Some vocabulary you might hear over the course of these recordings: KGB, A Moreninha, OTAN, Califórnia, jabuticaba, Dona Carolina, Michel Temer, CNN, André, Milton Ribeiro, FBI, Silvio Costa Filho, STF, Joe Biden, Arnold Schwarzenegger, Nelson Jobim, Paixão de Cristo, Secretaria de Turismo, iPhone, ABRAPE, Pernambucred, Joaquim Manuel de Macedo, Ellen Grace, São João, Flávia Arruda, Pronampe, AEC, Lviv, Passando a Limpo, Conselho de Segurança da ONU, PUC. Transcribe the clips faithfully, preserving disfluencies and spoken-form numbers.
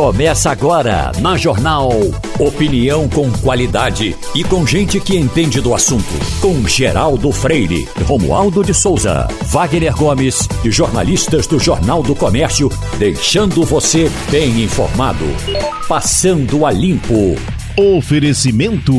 Começa agora na Jornal. Opinião com qualidade e com gente que entende do assunto. Com Geraldo Freire, Romualdo de Souza, Wagner Gomes e jornalistas do Jornal do Comércio, deixando você bem informado. Passando a limpo. Oferecimento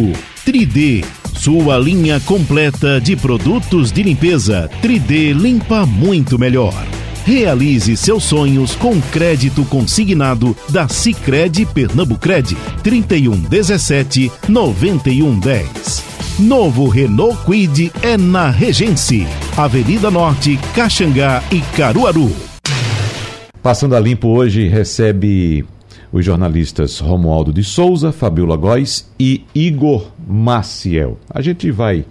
três D. Sua linha completa de produtos de limpeza. três D limpa muito melhor. Realize seus sonhos com crédito consignado da Sicredi Pernambucred trinta e um dezessete, noventa e um dez. Novo Renault Kwid é na Regency, Avenida Norte, Caxangá e Caruaru. Passando a limpo hoje recebe os jornalistas Romualdo de Souza, Fabiola Góis e Igor Maciel. A gente vai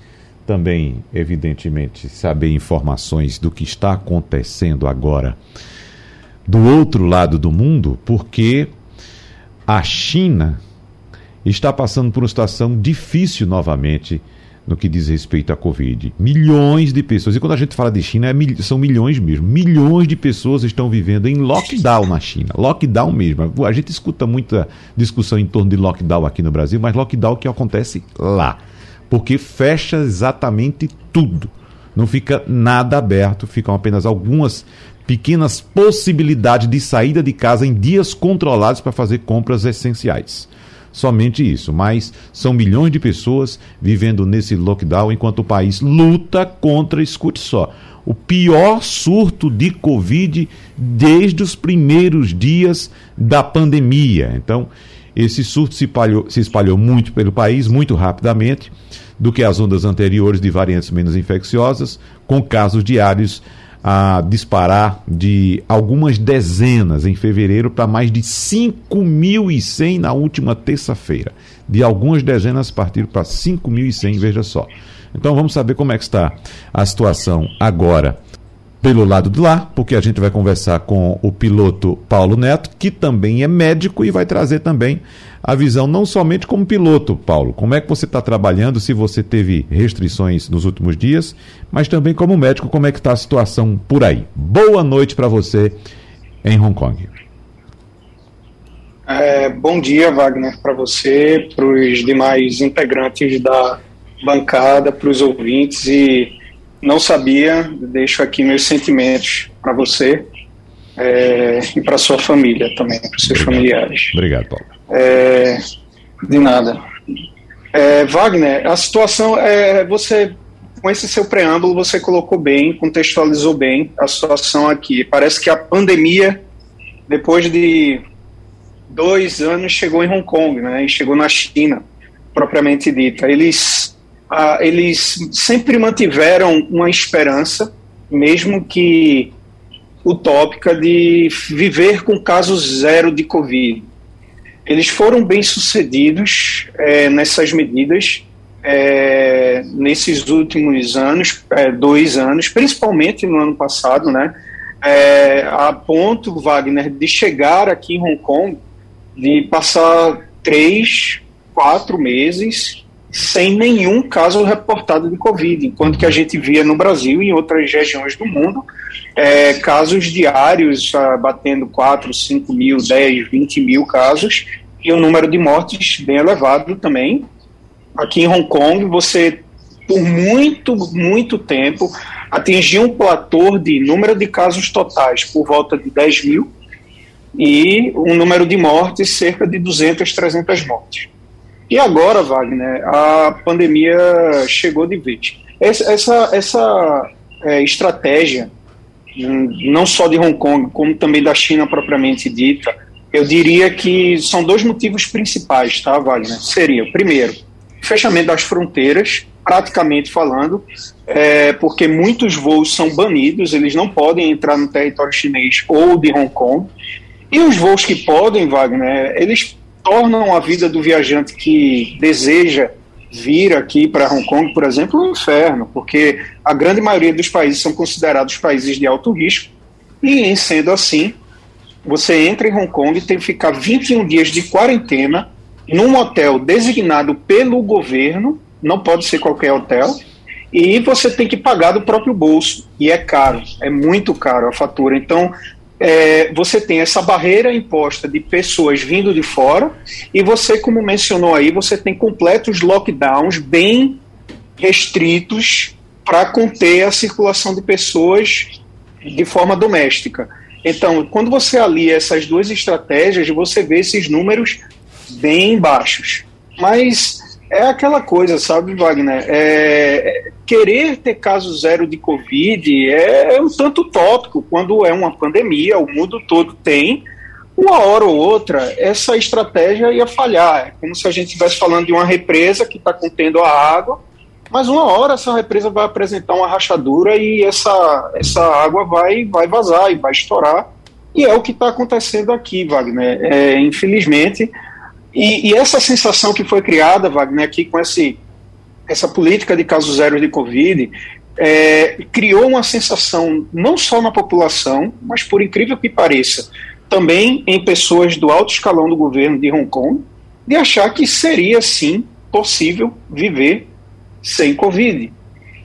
também, evidentemente, saber informações do que está acontecendo agora do outro lado do mundo, porque a China está passando por uma situação difícil novamente no que diz respeito à Covid. Milhões de pessoas, e quando a gente fala de China, é mil, são milhões mesmo, milhões de pessoas estão vivendo em lockdown na China, lockdown mesmo. A gente escuta muita discussão em torno de lockdown aqui no Brasil, mas lockdown que acontece lá. Porque fecha exatamente tudo. Não fica nada aberto, ficam apenas algumas pequenas possibilidades de saída de casa em dias controlados para fazer compras essenciais. Somente isso, mas são milhões de pessoas vivendo nesse lockdown enquanto o país luta contra, escute só, o pior surto de Covid desde os primeiros dias da pandemia. Então, esse surto se espalhou, se espalhou muito pelo país, muito rapidamente, do que as ondas anteriores de variantes menos infecciosas, com casos diários a disparar de algumas dezenas em fevereiro para mais de cinco mil e cem na última terça-feira. De algumas dezenas partiram para cinco mil e cem, veja só. Então vamos saber como é que está a situação agora pelo lado de lá, porque a gente vai conversar com o piloto Paulo Neto, que também é médico e vai trazer também a visão não somente como piloto, Paulo, como é que você está trabalhando, se você teve restrições nos últimos dias, mas também como médico, como é que está a situação por aí. Boa noite para você em Hong Kong. É, bom dia, Wagner, para você, para os demais integrantes da bancada, para os ouvintes e não sabia, deixo aqui meus sentimentos para você é, e para sua família também, para os seus familiares. Obrigado, Paulo. É, de nada. É, Wagner, a situação, é, você, com esse seu preâmbulo, você colocou bem, contextualizou bem a situação aqui. Parece que a pandemia, depois de dois anos, chegou em Hong Kong, né, e chegou na China, propriamente dita. Eles... Ah, eles sempre mantiveram uma esperança, mesmo que utópica, de viver com caso zero de Covid. Eles foram bem-sucedidos é, nessas medidas, é, nesses últimos anos, é, dois anos, principalmente no ano passado, né, é, a ponto, Wagner, de chegar aqui em Hong Kong, de passar três, quatro meses sem nenhum caso reportado de Covid, enquanto que a gente via no Brasil e em outras regiões do mundo é, casos diários ah, batendo quatro, cinco mil, dez, vinte mil casos e o número de mortes bem elevado também. Aqui em Hong Kong, você por muito, muito tempo atingiu um platô de número de casos totais por volta de dez mil e um número de mortes cerca de duzentas, trezentas mortes. E agora, Wagner, a pandemia chegou de vez. Essa, essa, essa é, estratégia, não só de Hong Kong, como também da China propriamente dita, eu diria que são dois motivos principais, tá, Wagner? Seria, primeiro, fechamento das fronteiras, praticamente falando, é, porque muitos voos são banidos, eles não podem entrar no território chinês ou de Hong Kong. E os voos que podem, Wagner, eles tornam a vida do viajante que deseja vir aqui para Hong Kong, por exemplo, um inferno, porque a grande maioria dos países são considerados países de alto risco, e em sendo assim, você entra em Hong Kong e tem que ficar vinte e um dias de quarentena num hotel designado pelo governo, não pode ser qualquer hotel, e você tem que pagar do próprio bolso, e é caro, é muito caro a fatura. Então, é, você tem essa barreira imposta de pessoas vindo de fora e você, como mencionou aí, você tem completos lockdowns bem restritos para conter a circulação de pessoas de forma doméstica. Então, quando você alia essas duas estratégias, você vê esses números bem baixos. Mas é aquela coisa, sabe, Wagner? É, querer ter caso zero de Covid é um tanto utópico. Quando é uma pandemia, o mundo todo tem, uma hora ou outra, essa estratégia ia falhar. É como se a gente estivesse falando de uma represa que está contendo a água, mas uma hora essa represa vai apresentar uma rachadura e essa, essa água vai, vai vazar e vai estourar. E é o que está acontecendo aqui, Wagner, é, infelizmente. E, e essa sensação que foi criada, Wagner, aqui com esse, essa política de casos zero de Covid, é, criou uma sensação não só na população, mas, por incrível que pareça, também em pessoas do alto escalão do governo de Hong Kong, de achar que seria, sim, possível viver sem Covid.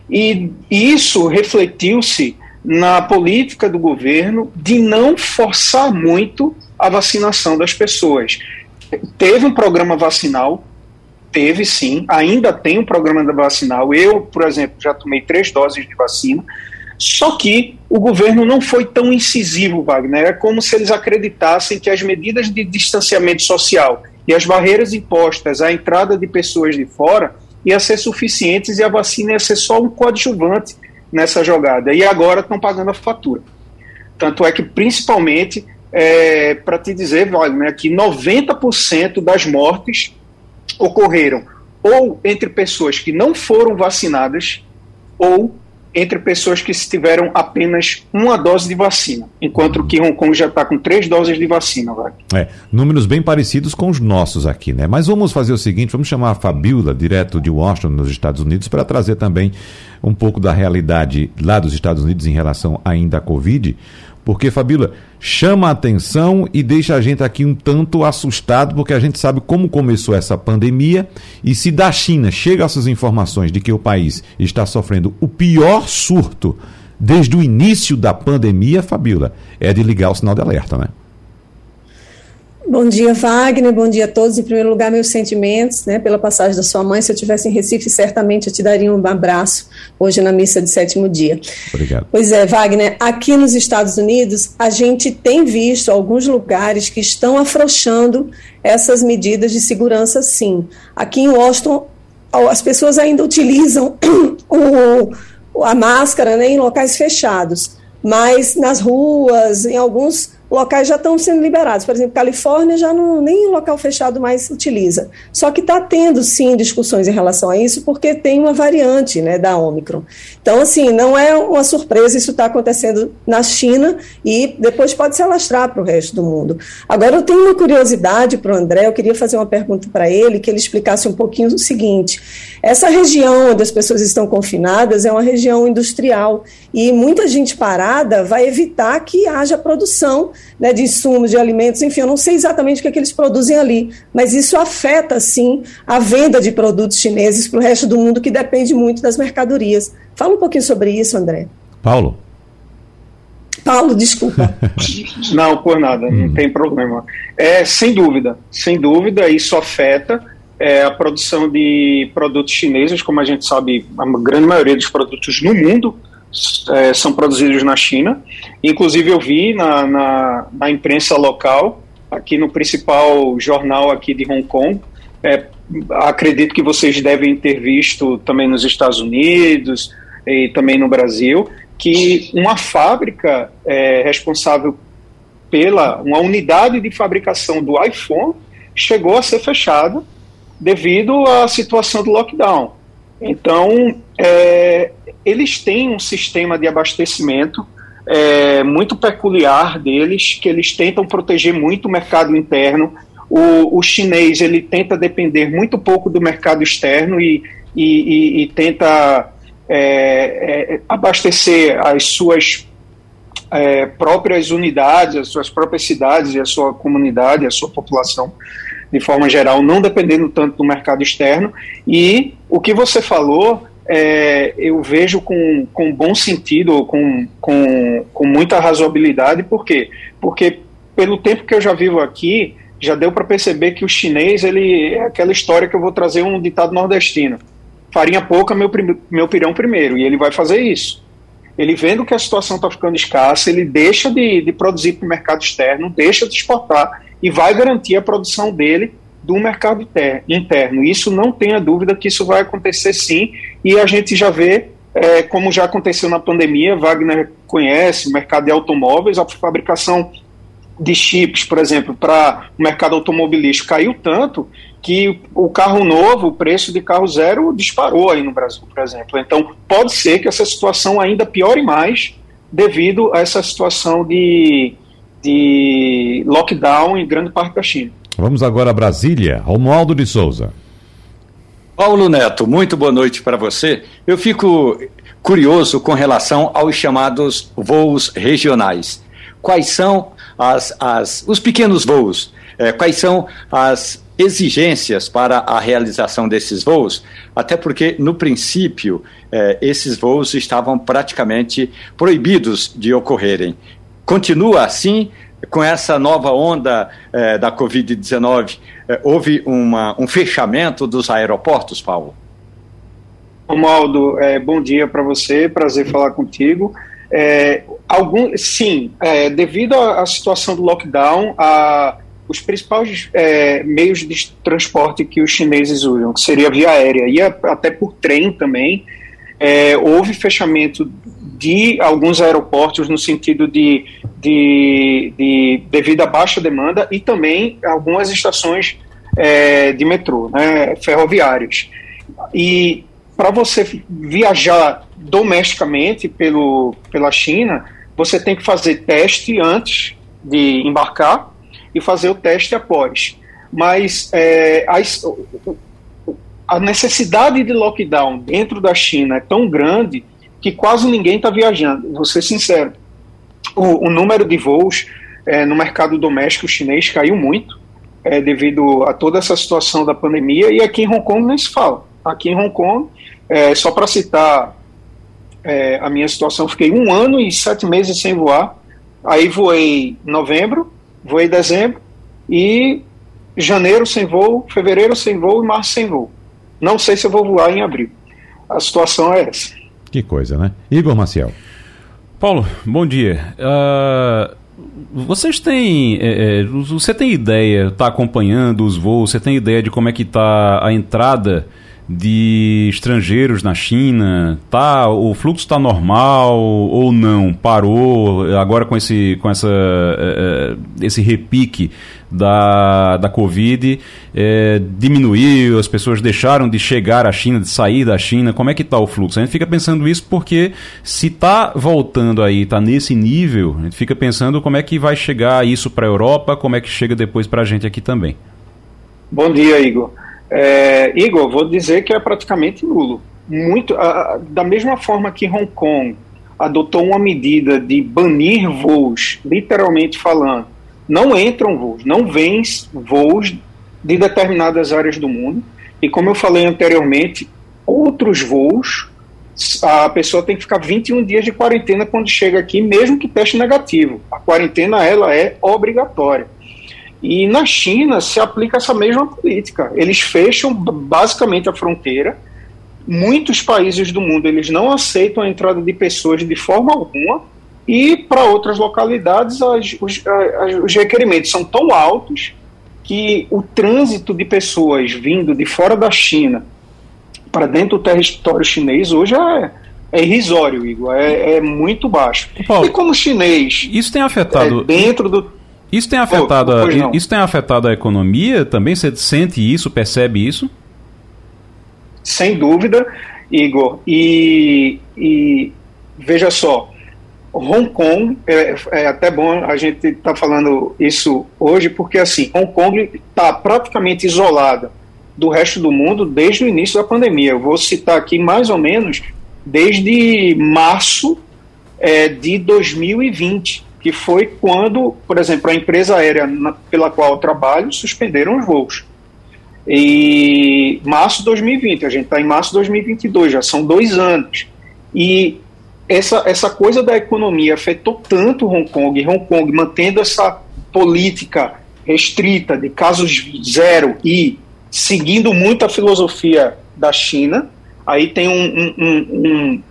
E isso refletiu-se na política do governo de não forçar muito a vacinação das pessoas. Teve um programa vacinal, teve sim, ainda tem um programa vacinal. Eu, por exemplo, já tomei três doses de vacina, só que o governo não foi tão incisivo, Wagner. É como se eles acreditassem que as medidas de distanciamento social e as barreiras impostas à entrada de pessoas de fora ia ser suficientes e a vacina ia ser só um coadjuvante nessa jogada. E agora estão pagando a fatura. Tanto é que, principalmente, é, para te dizer, Wagner, que noventa por cento das mortes ocorreram ou entre pessoas que não foram vacinadas ou entre pessoas que tiveram apenas uma dose de vacina, enquanto que Hong Kong já está com três doses de vacina. É, números bem parecidos com os nossos aqui, né? Mas vamos fazer o seguinte, vamos chamar a Fabiola, direto de Washington, nos Estados Unidos, para trazer também um pouco da realidade lá dos Estados Unidos em relação ainda à Covid, porque, Fabiola, chama a atenção e deixa a gente aqui um tanto assustado, porque a gente sabe como começou essa pandemia, e se da China chega essas informações de que o país está sofrendo o pior surto desde o início da pandemia, Fabiola, é de ligar o sinal de alerta, né? Bom dia, Wagner, bom dia a todos. Em primeiro lugar, meus sentimentos, né, pela passagem da sua mãe. Se eu estivesse em Recife, certamente eu te daria um abraço hoje na missa de sétimo dia. Obrigado. Pois é, Wagner, aqui nos Estados Unidos, a gente tem visto alguns lugares que estão afrouxando essas medidas de segurança, sim. Aqui em Washington, as pessoas ainda utilizam o, a máscara, né, em locais fechados, mas nas ruas, em alguns locais já estão sendo liberados. Por exemplo, Califórnia já não, nem local fechado mais utiliza. Só que está tendo, sim, discussões em relação a isso, porque tem uma variante, né, da Ômicron. Então, assim, não é uma surpresa, isso está acontecendo na China e depois pode se alastrar para o resto do mundo. Agora, eu tenho uma curiosidade para o André, eu queria fazer uma pergunta para ele, que ele explicasse um pouquinho o seguinte. Essa região onde as pessoas estão confinadas é uma região industrial e muita gente parada vai evitar que haja produção, né, de insumos, de alimentos, enfim, eu não sei exatamente o que é que eles produzem ali, mas isso afeta, sim, a venda de produtos chineses para o resto do mundo, que depende muito das mercadorias. Fala um pouquinho sobre isso, André. Paulo? Paulo, desculpa. Não, por nada, não hum. tem problema. É, sem dúvida, sem dúvida, isso afeta é, a produção de produtos chineses, como a gente sabe, a grande maioria dos produtos no mundo são produzidos na China. Inclusive eu vi na, na, na imprensa local, aqui no principal jornal aqui de Hong Kong, é, acredito que vocês devem ter visto também nos Estados Unidos e também no Brasil, que uma fábrica é, responsável pela uma unidade de fabricação do iPhone chegou a ser fechada devido à situação do lockdown. Então, é, eles têm um sistema de abastecimento é, muito peculiar deles, que eles tentam proteger muito o mercado interno. O, o chinês, ele tenta depender muito pouco do mercado externo e, e, e, e tenta é, é, abastecer as suas é, próprias unidades, as suas próprias cidades e a sua comunidade, a sua população, de forma geral, não dependendo tanto do mercado externo. E o que você falou é, eu vejo com, com bom sentido, com, com, com muita razoabilidade. Por quê? Porque pelo tempo que eu já vivo aqui, já deu para perceber que o chinês, ele é aquela história que eu vou trazer um ditado nordestino. Farinha pouca, meu, meu pirão primeiro. E ele vai fazer isso. Ele vendo que a situação está ficando escassa, ele deixa de, de produzir para o mercado externo, deixa de exportar e vai garantir a produção dele do mercado interno. Isso, não tenha dúvida que isso vai acontecer sim, e a gente já vê, é, como já aconteceu na pandemia, Wagner conhece o mercado de automóveis, a fabricação de chips, por exemplo, para o mercado automobilístico caiu tanto que o carro novo, o preço de carro zero disparou aí no Brasil, por exemplo. Então, pode ser que essa situação ainda piore mais devido a essa situação de, de lockdown em grande parte da China. Vamos agora a Brasília. Romualdo de Souza. Paulo Neto, muito boa noite para você. Eu fico curioso com relação aos chamados voos regionais. Quais são as, as, os pequenos voos? É, quais são as exigências para a realização desses voos, até porque, no princípio, eh, esses voos estavam praticamente proibidos de ocorrerem. Continua assim, com essa nova onda eh, da covid dezenove, eh, houve uma, um fechamento dos aeroportos, Paulo? Romualdo, eh, bom dia para você, prazer falar contigo. Eh, algum, sim, eh, devido à situação do lockdown, a os principais é, meios de transporte que os chineses usam, que seria via aérea e até por trem também, é, houve fechamento de alguns aeroportos no sentido de, de, de devido à baixa demanda e também algumas estações é, de metrô, né, ferroviárias. E para você viajar domesticamente pelo, pela China, você tem que fazer teste antes de embarcar e fazer o teste após. Mas é, a, a necessidade de lockdown dentro da China é tão grande que quase ninguém está viajando. Vou ser sincero, o, o número de voos é, no mercado doméstico chinês caiu muito é, devido a toda essa situação da pandemia, e aqui em Hong Kong nem se fala. Aqui em Hong Kong, é, só para citar é, a minha situação, fiquei um ano e sete meses sem voar, aí voei em novembro, voei em dezembro, e janeiro sem voo, fevereiro sem voo e março sem voo. Não sei se eu vou voar em abril. A situação é essa. Que coisa, né? Igor Maciel. Paulo, bom dia. Uh, vocês têm... É, é, você tem ideia, está acompanhando os voos, você tem ideia de como é que está a entrada de estrangeiros na China? Tá, o fluxo está normal ou não? Parou agora com esse, com essa, esse repique da, da Covid? É, diminuiu, as pessoas deixaram de chegar à China, de sair da China? Como é que está o fluxo? A gente fica pensando isso porque se está voltando aí, está nesse nível, a gente fica pensando como é que vai chegar isso para a Europa, como é que chega depois para a gente aqui também. Bom dia, Igor. É, Igor, vou dizer que é praticamente nulo. Muito, a, a, da mesma forma que Hong Kong adotou uma medida de banir voos, literalmente falando, não entram voos, não vêm voos de determinadas áreas do mundo, e como eu falei anteriormente, outros voos, a pessoa tem que ficar vinte e um dias de quarentena quando chega aqui, mesmo que teste negativo. A quarentena, ela é obrigatória. E na China se aplica essa mesma política. Eles fecham basicamente a fronteira. Muitos países do mundo, eles não aceitam a entrada de pessoas de forma alguma, e para outras localidades as, os, as, os requerimentos são tão altos que o trânsito de pessoas vindo de fora da China para dentro do território chinês hoje é... é irrisório, Igor. É, é muito baixo. Paulo, e como o chinês... Isso tem afetado... É, dentro do... Isso tem afetado, oh, pois não. Isso tem afetado a economia também? Você sente isso, percebe isso? Sem dúvida, Igor. E, e veja só, Hong Kong, é, é até bom a gente estar falando isso hoje, porque assim, Hong Kong está praticamente isolada do resto do mundo desde o início da pandemia. Eu vou citar aqui mais ou menos desde março é, de dois mil e vinte, que foi quando, por exemplo, a empresa aérea na, pela qual eu trabalho suspenderam os voos. em março de dois mil e vinte, a gente está em março de dois mil e vinte e dois, já são dois anos, e essa, essa coisa da economia afetou tanto Hong Kong, Hong Kong mantendo essa política restrita de casos zero e seguindo muito a filosofia da China. Aí tem um, um, um, um,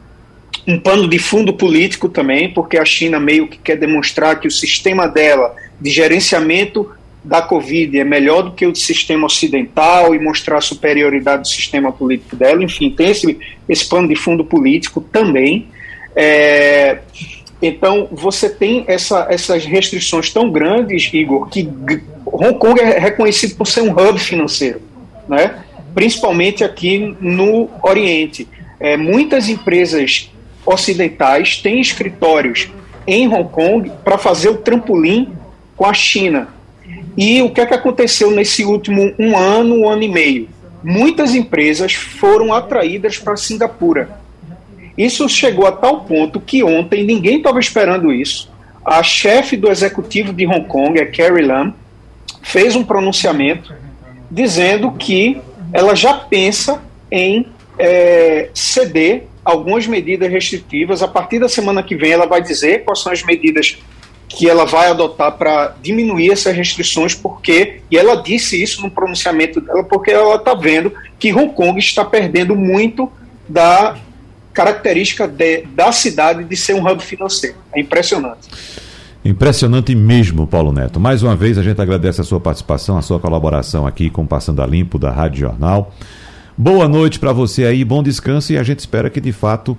um pano de fundo político também, porque a China meio que quer demonstrar que o sistema dela de gerenciamento da Covid é melhor do que o do sistema ocidental e mostrar a superioridade do sistema político dela. Enfim, tem esse, esse pano de fundo político também. É, então, você tem essa, essas restrições tão grandes, Igor, que Hong Kong é reconhecido por ser um hub financeiro, né? Principalmente aqui no Oriente. É, muitas empresas ocidentais têm escritórios em Hong Kong para fazer o trampolim com a China. E o que é que aconteceu nesse último um ano, um ano e meio? Muitas empresas foram atraídas para Singapura. Isso chegou a tal ponto que ontem ninguém estava esperando isso. A chefe do executivo de Hong Kong, a Carrie Lam, fez um pronunciamento dizendo que ela já pensa em é, ceder algumas medidas restritivas. A partir da semana que vem ela vai dizer quais são as medidas que ela vai adotar para diminuir essas restrições, porque, e ela disse isso no pronunciamento dela, porque ela está vendo que Hong Kong está perdendo muito da característica de, da cidade de ser um hub financeiro. É impressionante. Impressionante mesmo, Paulo Neto. Mais uma vez, a gente agradece a sua participação, a sua colaboração aqui com o Passando a Limpo, da Rádio Jornal. Boa noite para você aí, bom descanso, e a gente espera que, de fato,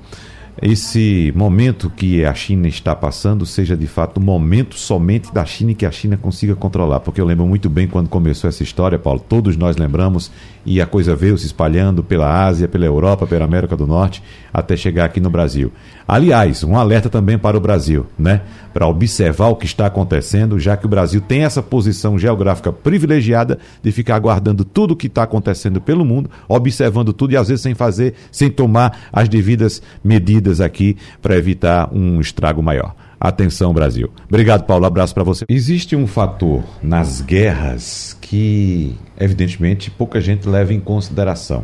esse momento que a China está passando seja, de fato, um momento somente da China e que a China consiga controlar. Porque eu lembro muito bem quando começou essa história, Paulo, todos nós lembramos, e a coisa veio se espalhando pela Ásia, pela Europa, pela América do Norte, até chegar aqui no Brasil. Aliás, um alerta também para o Brasil, né? Para observar o que está acontecendo, já que o Brasil tem essa posição geográfica privilegiada de ficar aguardando tudo o que está acontecendo pelo mundo, observando tudo e às vezes sem fazer, sem tomar as devidas medidas aqui para evitar um estrago maior. Atenção, Brasil. Obrigado, Paulo. Abraço para você. Existe um fator nas guerras que, evidentemente, pouca gente leva em consideração,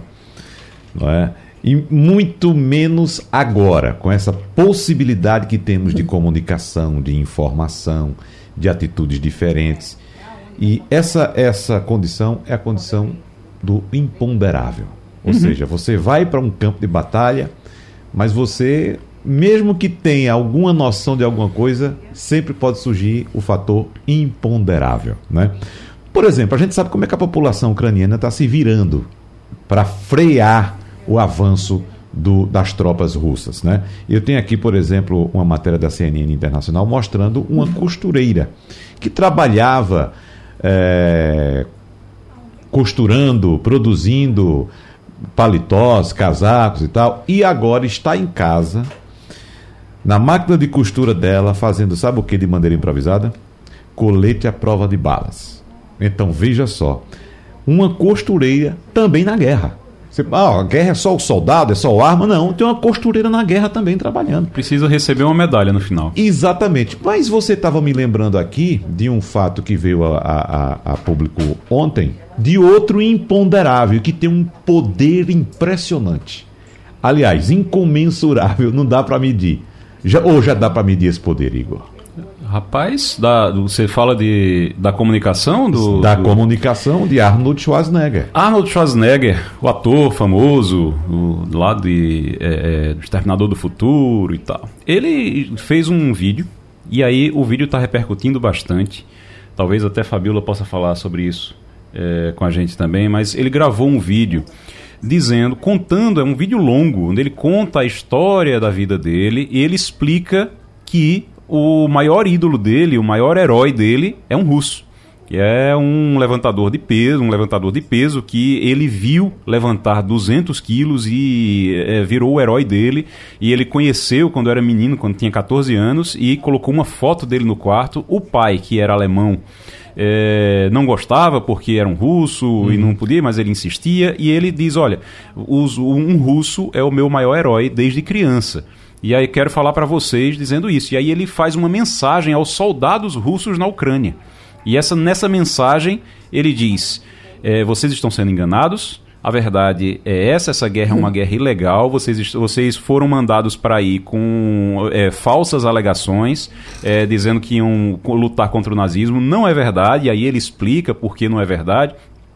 não é? E muito menos agora, com essa possibilidade que temos de comunicação, de informação, de atitudes diferentes. E essa, essa condição é a condição do imponderável. Ou uhum. seja, você vai para um campo de batalha, mas você, mesmo que tenha alguma noção de alguma coisa, sempre pode surgir o fator imponderável, né? Por exemplo, a gente sabe como é que a população ucraniana está se virando para frear o avanço do, das tropas russas, né? Eu tenho aqui, por exemplo, uma matéria da C N N Internacional mostrando uma costureira que trabalhava é, costurando, produzindo paletós, casacos e tal, e agora está em casa, na máquina de costura dela, fazendo sabe o que de maneira improvisada? Colete à prova de balas. Então veja só, uma costureira também na guerra. Você, ah, a guerra é só o soldado, é só o arma? Não, tem uma costureira na guerra também trabalhando. Precisa receber uma medalha no final. Exatamente. Mas você estava me lembrando aqui de um fato que veio a, a, a público ontem, de outro imponderável que tem um poder impressionante. Aliás, incomensurável, não dá para medir. Já, ou já dá para medir esse poder, Igor? Rapaz, da, você fala de, da comunicação? Do, da do... comunicação de Arnold Schwarzenegger. Arnold Schwarzenegger, o ator famoso o, lá de, é, do Exterminador do Futuro e tal. Ele fez um vídeo, e aí o vídeo está repercutindo bastante. Talvez até a Fabiola possa falar sobre isso é, com a gente também, mas ele gravou um vídeo dizendo, contando, é um vídeo longo, onde ele conta a história da vida dele e ele explica que o maior ídolo dele, o maior herói dele é um russo. E é um levantador de peso, um levantador de peso que ele viu levantar duzentos quilos e é, virou o herói dele. E ele conheceu quando era menino, quando tinha catorze anos, e colocou uma foto dele no quarto. O pai, que era alemão, É, não gostava porque era um russo uhum. e não podia, mas ele insistia. E ele diz, olha, os, um russo é o meu maior herói desde criança. E aí quero falar para vocês dizendo isso. E aí ele faz uma mensagem aos soldados russos na Ucrânia. E essa, nessa mensagem ele diz, é, vocês estão sendo enganados, a verdade é essa, essa guerra é uma guerra ilegal, vocês, vocês foram mandados para ir com é, falsas alegações, é, dizendo que iam lutar contra o nazismo, não é verdade, e aí ele explica por que não é verdade,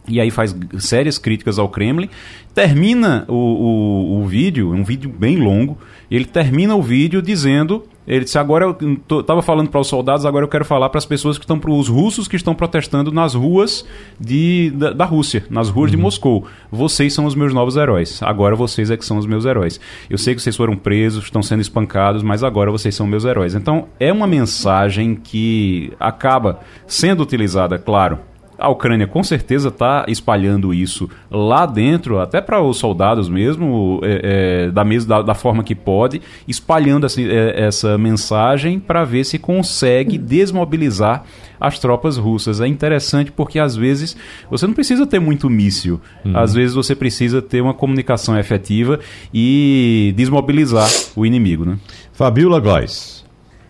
e aí faz sérias críticas ao Kremlin, termina o, o, o vídeo, um vídeo bem longo, ele termina o vídeo dizendo... Ele disse, agora eu estava falando para os soldados, agora eu quero falar para as pessoas que estão, para os russos que estão protestando nas ruas de, da, da Rússia, nas ruas uhum. de Moscou. Vocês são os meus novos heróis. Agora vocês é que são os meus heróis. Eu sei que vocês foram presos, estão sendo espancados, mas agora vocês são meus heróis. Então é uma mensagem que acaba sendo utilizada, claro. A Ucrânia com certeza está espalhando isso lá dentro, até para os soldados mesmo, é, é, da, mesmo da, da forma que pode, espalhando essa, é, essa mensagem para ver se consegue desmobilizar as tropas russas. É interessante porque às vezes você não precisa ter muito míssil, uhum. às vezes você precisa ter uma comunicação efetiva e desmobilizar o inimigo, né? Fabiola Góis.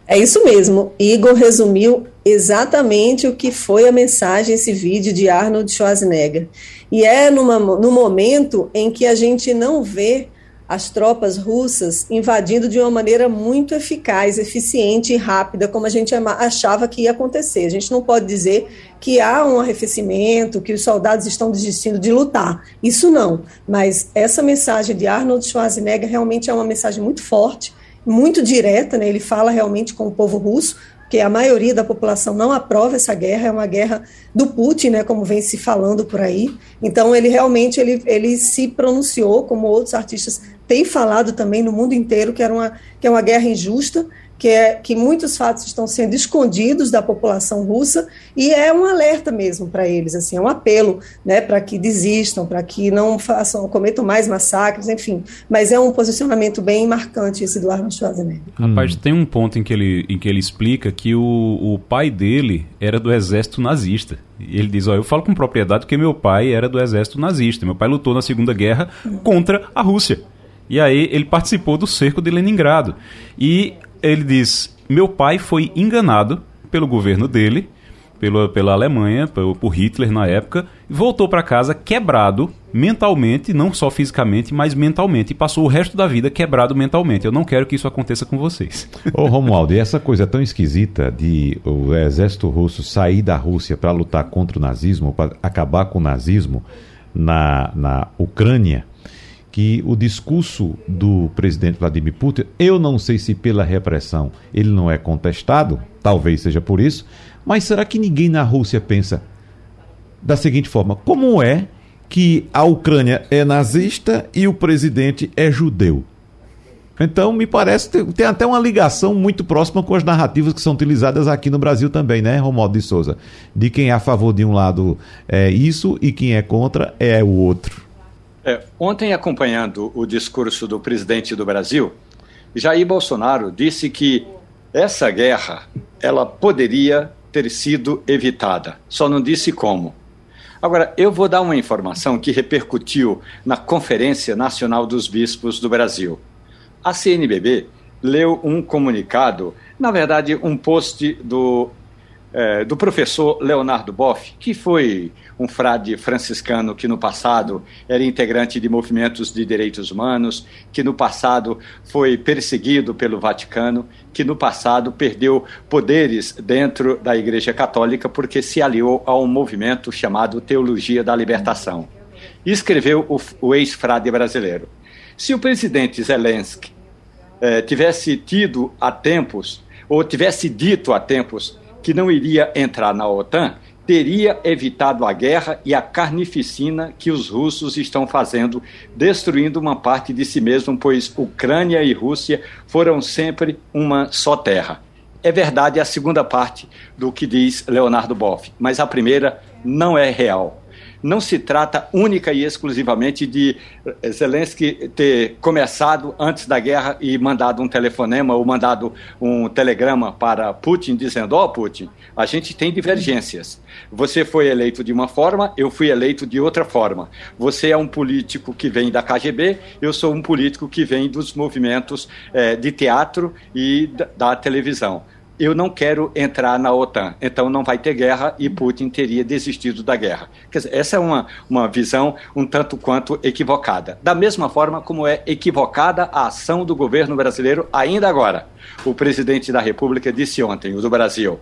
É isso mesmo, Igor resumiu exatamente o que foi a mensagem, esse vídeo de Arnold Schwarzenegger. E é numa, no momento em que a gente não vê as tropas russas invadindo de uma maneira muito eficaz, eficiente e rápida, como a gente achava que ia acontecer. A gente não pode dizer que há um arrefecimento, que os soldados estão desistindo de lutar. Isso não, mas essa mensagem de Arnold Schwarzenegger realmente é uma mensagem muito forte, muito direta, né? Ele fala realmente com o povo russo, porque a maioria da população não aprova essa guerra, é uma guerra do Putin, né? Como vem se falando por aí. Então ele realmente ele, ele se pronunciou, como outros artistas têm falado também no mundo inteiro, que, era uma, que é uma guerra injusta, que, é, que muitos fatos estão sendo escondidos da população russa, e é um alerta mesmo para eles, assim, é um apelo, né, para que desistam, para que não façam, cometam mais massacres, enfim. Mas é um posicionamento bem marcante esse do Arnold Schwarzenegger. Hum. Rapaz, tem um ponto em que ele, em que ele explica que o, o pai dele era do exército nazista. Ele diz, ó, eu falo com propriedade porque meu pai era do exército nazista. Meu pai lutou na Segunda Guerra contra a Rússia. E aí ele participou do cerco de Leningrado. E... ele diz, meu pai foi enganado pelo governo dele, pela, pela Alemanha, pelo, por Hitler na época, e voltou para casa quebrado mentalmente, não só fisicamente, mas mentalmente, e passou o resto da vida quebrado mentalmente. Eu não quero que isso aconteça com vocês. Ô Romualdo, e essa coisa tão esquisita de o exército russo sair da Rússia para lutar contra o nazismo, para acabar com o nazismo na, na Ucrânia, que o discurso do presidente Vladimir Putin, eu não sei se pela repressão ele não é contestado, talvez seja por isso, mas será que ninguém na Rússia pensa da seguinte forma, como é que a Ucrânia é nazista e o presidente é judeu? Então, me parece, tem até uma ligação muito próxima com as narrativas que são utilizadas aqui no Brasil também, né, Romualdo de Souza? De quem é a favor de um lado é isso e quem é contra é o outro. É, ontem, acompanhando o discurso do presidente do Brasil, Jair Bolsonaro disse que essa guerra ela poderia ter sido evitada, só não disse como. Agora, eu vou dar uma informação que repercutiu na Conferência Nacional dos Bispos do Brasil. A C N B B leu um comunicado, na verdade, um post do, é, do professor Leonardo Boff, que foi... um frade franciscano que no passado era integrante de movimentos de direitos humanos, que no passado foi perseguido pelo Vaticano, que no passado perdeu poderes dentro da Igreja Católica porque se aliou a um movimento chamado Teologia da Libertação. Escreveu o, o ex-frade brasileiro. Se o presidente Zelensky eh, tivesse tido há tempos, ou tivesse dito há tempos, que não iria entrar na OTAN, teria evitado a guerra e a carnificina que os russos estão fazendo, destruindo uma parte de si mesmo, pois Ucrânia e Rússia foram sempre uma só terra. É verdade a segunda parte do que diz Leonardo Boff, mas a primeira não é real. Não se trata única e exclusivamente de Zelensky ter começado antes da guerra e mandado um telefonema ou mandado um telegrama para Putin dizendo, ó, Putin, a gente tem divergências. Você foi eleito de uma forma, eu fui eleito de outra forma. Você é um político que vem da K G B, eu sou um político que vem dos movimentos eh, de teatro e da, da televisão. eu não quero entrar na OTAN, então não vai ter guerra e Putin teria desistido da guerra. Quer dizer, essa é uma, uma visão um tanto quanto equivocada. Da mesma forma como é equivocada a ação do governo brasileiro ainda agora. O presidente da República disse ontem, o do Brasil,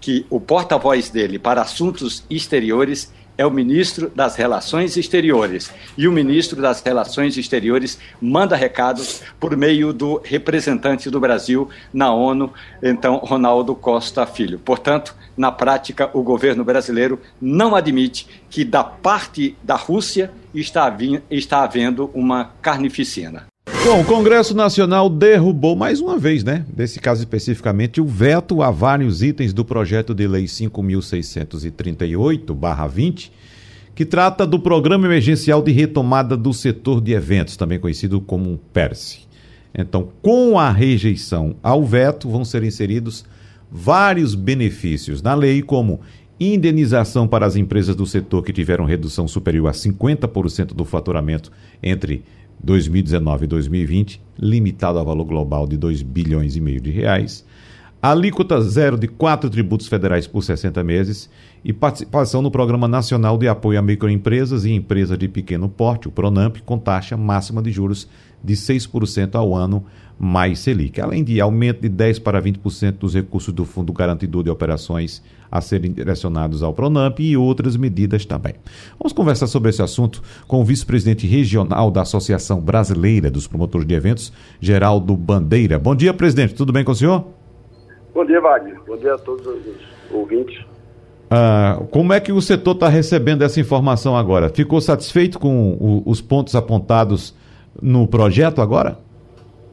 que o porta-voz dele para assuntos exteriores é o ministro das Relações Exteriores. E o ministro das Relações Exteriores manda recados por meio do representante do Brasil na ONU, então, Ronaldo Costa Filho. Portanto, na prática, o governo brasileiro não admite que da parte da Rússia está, está havendo uma carnificina. Bom, o Congresso Nacional derrubou mais uma vez, né, nesse caso especificamente, o veto a vários itens do projeto de lei cinco mil seiscentos e trinta e oito barra vinte, que trata do Programa Emergencial de Retomada do Setor de Eventos, também conhecido como PERSE. Então, com a rejeição ao veto, vão ser inseridos vários benefícios na lei, como indenização para as empresas do setor que tiveram redução superior a cinquenta por cento do faturamento entre dois mil e dezenove e dois mil e vinte, limitado ao valor global de dois bilhões e meio de reais, alíquota zero de quatro tributos federais por sessenta meses e participação no Programa Nacional de Apoio a Microempresas e Empresas de Pequeno Porte, o Pronampe, com taxa máxima de juros de seis por cento ao ano mais Selic, além de aumento de dez por cento para vinte por cento dos recursos do Fundo Garantidor de Operações a serem direcionados ao Pronampe e outras medidas também. Vamos conversar sobre esse assunto com o vice-presidente regional da Associação Brasileira dos Promotores de Eventos, Geraldo Bandeira. Bom dia, presidente. Tudo bem com o senhor? Bom dia, Wagner. Bom dia a todos os ouvintes. Ah, como é que o setor está recebendo essa informação agora? Ficou satisfeito com o, os pontos apontados no projeto agora?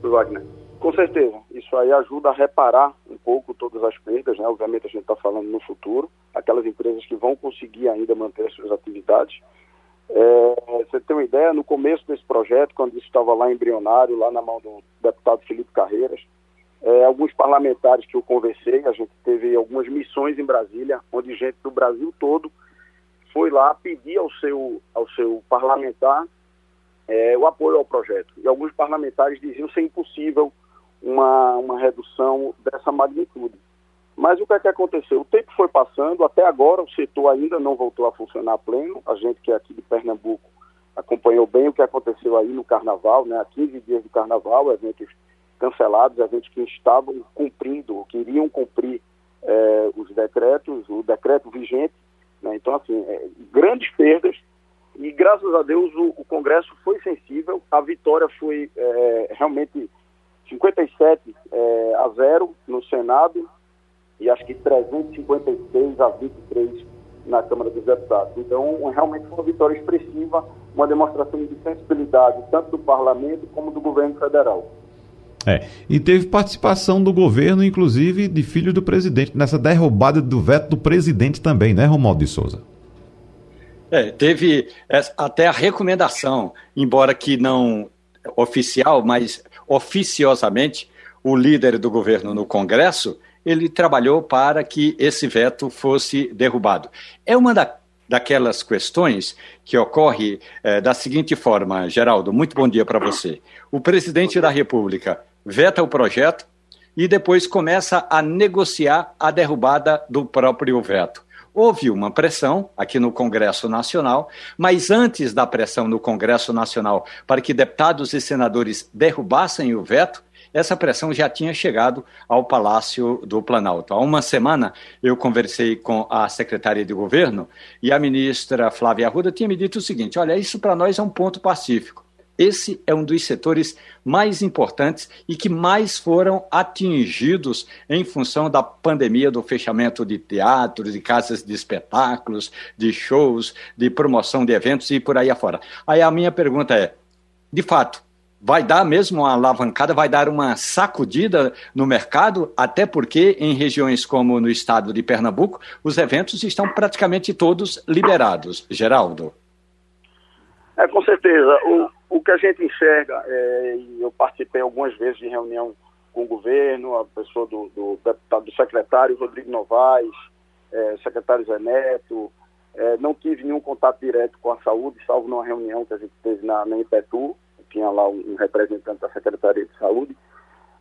Wagner, com certeza. Isso aí ajuda a reparar um pouco todas as perdas, né? Obviamente a gente está falando no futuro, aquelas empresas que vão conseguir ainda manter as suas atividades. É, você tem uma ideia, no começo desse projeto, quando isso estava lá embrionário, lá na mão do deputado Felipe Carreiras, é, alguns parlamentares que eu conversei, a gente teve algumas missões em Brasília, onde gente do Brasil todo foi lá pedir ao seu, ao seu parlamentar É, o apoio ao projeto. E alguns parlamentares diziam ser impossível uma, uma redução dessa magnitude. Mas o que é que aconteceu? O tempo foi passando, até agora o setor ainda não voltou a funcionar pleno. A gente que é aqui de Pernambuco acompanhou bem o que aconteceu aí no Carnaval, né? Há quinze dias de Carnaval, eventos cancelados, eventos que estavam cumprindo, que iriam cumprir é, os decretos, o decreto vigente, né? Então, assim, é, grandes perdas. E, graças a Deus, o, o Congresso foi sensível. A vitória foi é, realmente cinquenta e sete é, a zero no Senado e acho que trezentos e cinquenta e seis a vinte e três na Câmara dos Deputados. Então, realmente foi uma vitória expressiva, uma demonstração de sensibilidade, tanto do Parlamento como do governo federal. É, e teve participação do governo, inclusive, de filho do presidente, nessa derrubada do veto do presidente também, né, Romualdo de Souza? É, teve até a recomendação, embora que não oficial, mas oficiosamente, o líder do governo no Congresso, ele trabalhou para que esse veto fosse derrubado. É uma da, daquelas questões que ocorre é, da seguinte forma, Geraldo, muito bom dia para você. O presidente da República veta o projeto e depois começa a negociar a derrubada do próprio veto. Houve uma pressão aqui no Congresso Nacional, mas antes da pressão no Congresso Nacional para que deputados e senadores derrubassem o veto, essa pressão já tinha chegado ao Palácio do Planalto. Há uma semana eu conversei com a secretária de governo e a ministra Flávia Arruda tinha me dito o seguinte, olha, isso para nós é um ponto pacífico. Esse é um dos setores mais importantes e que mais foram atingidos em função da pandemia, do fechamento de teatros, de casas de espetáculos, de shows, de promoção de eventos e por aí afora. Aí a minha pergunta é, de fato, vai dar mesmo uma alavancada, vai dar uma sacudida no mercado, até porque em regiões como no estado de Pernambuco, os eventos estão praticamente todos liberados. Geraldo? É, com certeza. O... O que a gente enxerga, é, eu participei algumas vezes de reunião com o governo, a pessoa do, do, do secretário Rodrigo Novaes, é, secretário Zé Neto, é, não tive nenhum contato direto com a saúde, salvo numa reunião que a gente teve na, na IPETU, tinha lá um representante da Secretaria de Saúde,